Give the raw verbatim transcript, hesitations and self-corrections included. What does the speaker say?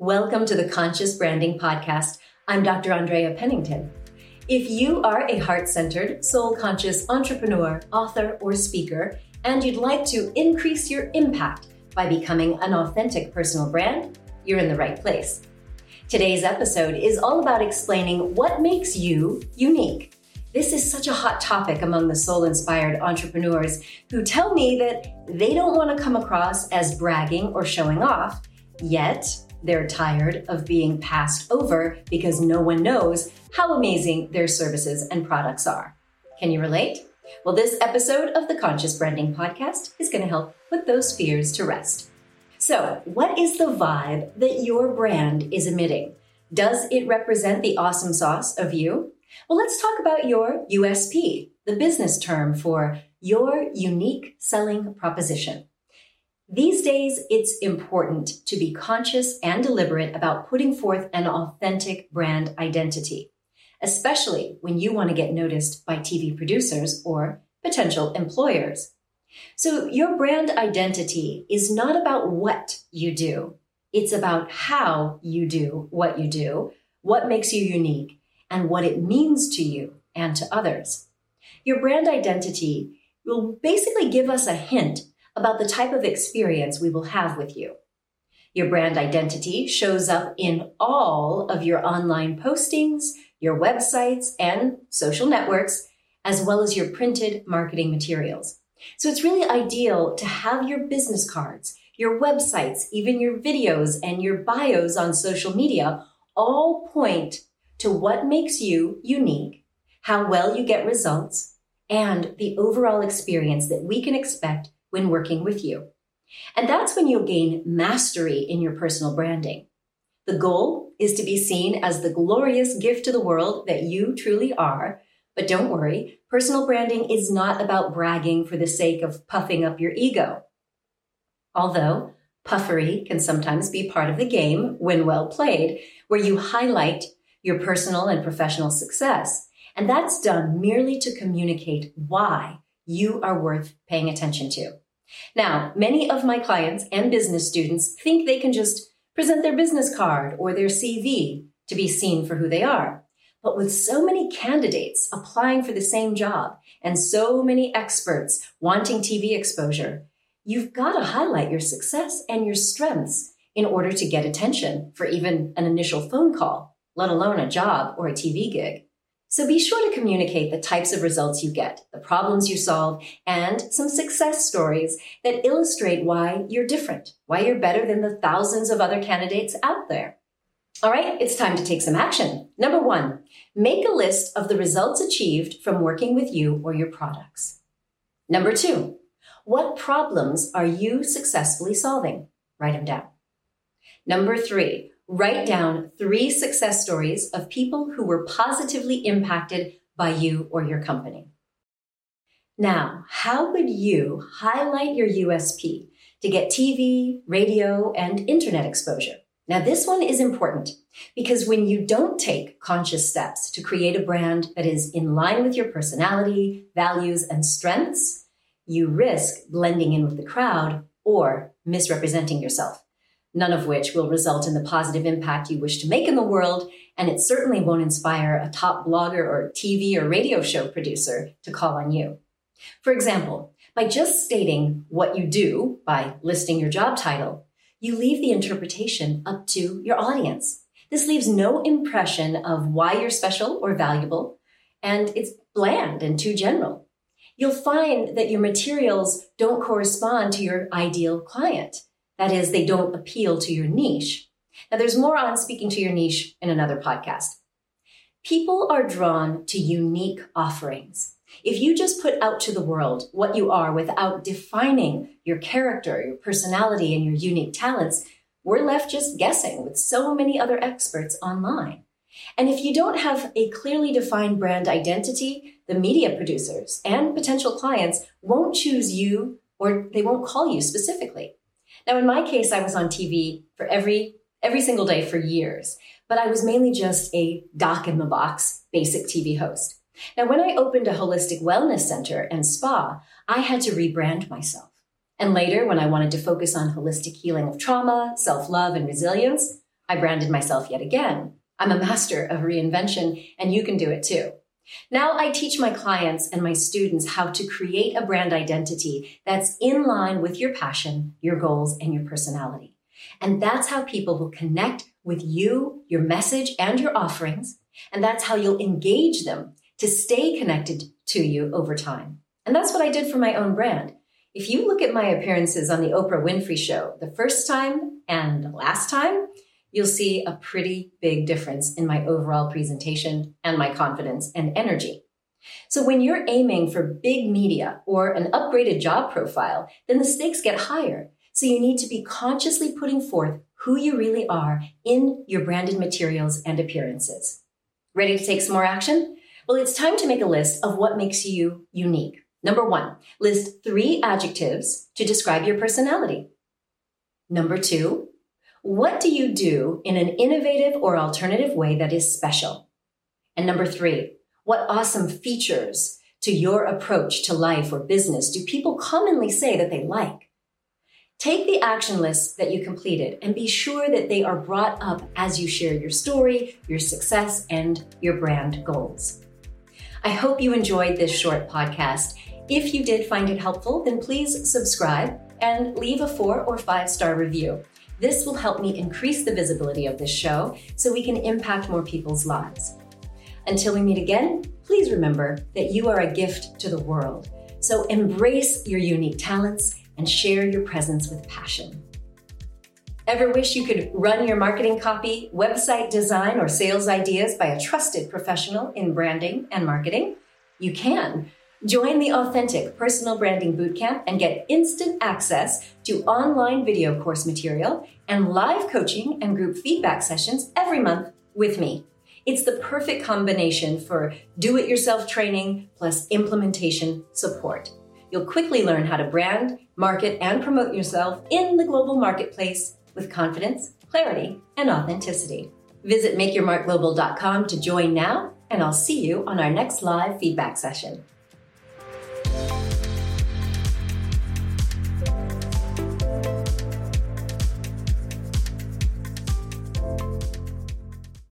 Welcome to the Conscious Branding Podcast. I'm Doctor Andrea Pennington. If you are a heart-centered, soul-conscious entrepreneur, author, or speaker, and you'd like to increase your impact by becoming an authentic personal brand, you're in the right place. Today's episode is all about explaining what makes you unique. This is such a hot topic among the soul-inspired entrepreneurs who tell me that they don't want to come across as bragging or showing off, yet they're tired of being passed over because no one knows how amazing their services and products are. Can you relate? Well, this episode of the Conscious Branding Podcast is going to help put those fears to rest. So, what is the vibe that your brand is emitting? Does it represent the awesome sauce of you? Well, let's talk about your U S P, the business term for your unique selling proposition. These days, it's important to be conscious and deliberate about putting forth an authentic brand identity, especially when you want to get noticed by T V producers or potential employers. So your brand identity is not about what you do. It's about how you do what you do, what makes you unique, and what it means to you and to others. Your brand identity will basically give us a hint about the type of experience we will have with you. Your brand identity shows up in all of your online postings, your websites, and social networks, as well as your printed marketing materials. So it's really ideal to have your business cards, your websites, even your videos and your bios on social media all point to what makes you unique, how well you get results, and the overall experience that we can expect when working with you. And that's when you'll gain mastery in your personal branding. The goal is to be seen as the glorious gift to the world that you truly are. But don't worry, personal branding is not about bragging for the sake of puffing up your ego. Although puffery can sometimes be part of the game when well played, where you highlight your personal and professional success. And that's done merely to communicate why you are worth paying attention to. Now, many of my clients and business students think they can just present their business card or their C V to be seen for who they are. But with so many candidates applying for the same job and so many experts wanting T V exposure, you've got to highlight your success and your strengths in order to get attention for even an initial phone call, let alone a job or a T V gig. So be sure to communicate the types of results you get, the problems you solve, and some success stories that illustrate why you're different, why you're better than the thousands of other candidates out there. All right, it's time to take some action. Number one, make a list of the results achieved from working with you or your products. Number two, what problems are you successfully solving? Write them down. Number three, write down three success stories of people who were positively impacted by you or your company. Now, how would you highlight your U S P to get T V, radio, and internet exposure? Now, this one is important because when you don't take conscious steps to create a brand that is in line with your personality, values, and strengths, you risk blending in with the crowd or misrepresenting yourself. None of which will result in the positive impact you wish to make in the world, and it certainly won't inspire a top blogger or T V or radio show producer to call on you. For example, by just stating what you do, by listing your job title, you leave the interpretation up to your audience. This leaves no impression of why you're special or valuable, and it's bland and too general. You'll find that your materials don't correspond to your ideal client. That is, they don't appeal to your niche. Now, there's more on speaking to your niche in another podcast. People are drawn to unique offerings. If you just put out to the world what you are without defining your character, your personality, and your unique talents, we're left just guessing with so many other experts online. And if you don't have a clearly defined brand identity, the media producers and potential clients won't choose you, or they won't call you specifically. Now, in my case, I was on T V for every every single day for years, but I was mainly just a doc-in-the-box basic T V host. Now, when I opened a holistic wellness center and spa, I had to rebrand myself. And later, when I wanted to focus on holistic healing of trauma, self-love, and resilience, I branded myself yet again. I'm a master of reinvention, and you can do it too. Now I teach my clients and my students how to create a brand identity that's in line with your passion, your goals, and your personality. And that's how people will connect with you, your message, and your offerings. And that's how you'll engage them to stay connected to you over time. And that's what I did for my own brand. If you look at my appearances on The Oprah Winfrey Show, the first time and the last time, you'll see a pretty big difference in my overall presentation and my confidence and energy. So when you're aiming for big media or an upgraded job profile, then the stakes get higher. So you need to be consciously putting forth who you really are in your branded materials and appearances. Ready to take some more action? Well, it's time to make a list of what makes you unique. Number one, list three adjectives to describe your personality. Number two, what do you do in an innovative or alternative way that is special? And number three, what awesome features to your approach to life or business do people commonly say that they like? Take the action lists that you completed and be sure that they are brought up as you share your story, your success, and your brand goals. I hope you enjoyed this short podcast. If you did find it helpful, then please subscribe and leave a four or five star review. This will help me increase the visibility of this show so we can impact more people's lives. Until we meet again, please remember that you are a gift to the world. So embrace your unique talents and share your presence with passion. Ever wish you could run your marketing copy, website design, or sales ideas by a trusted professional in branding and marketing? You can. Join the Authentic Personal Branding Bootcamp and get instant access to online video course material and live coaching and group feedback sessions every month with me. It's the perfect combination for do-it-yourself training plus implementation support. You'll quickly learn how to brand, market, and promote yourself in the global marketplace with confidence, clarity, and authenticity. Visit Make Your Mark Global dot com to join now, and I'll see you on our next live feedback session.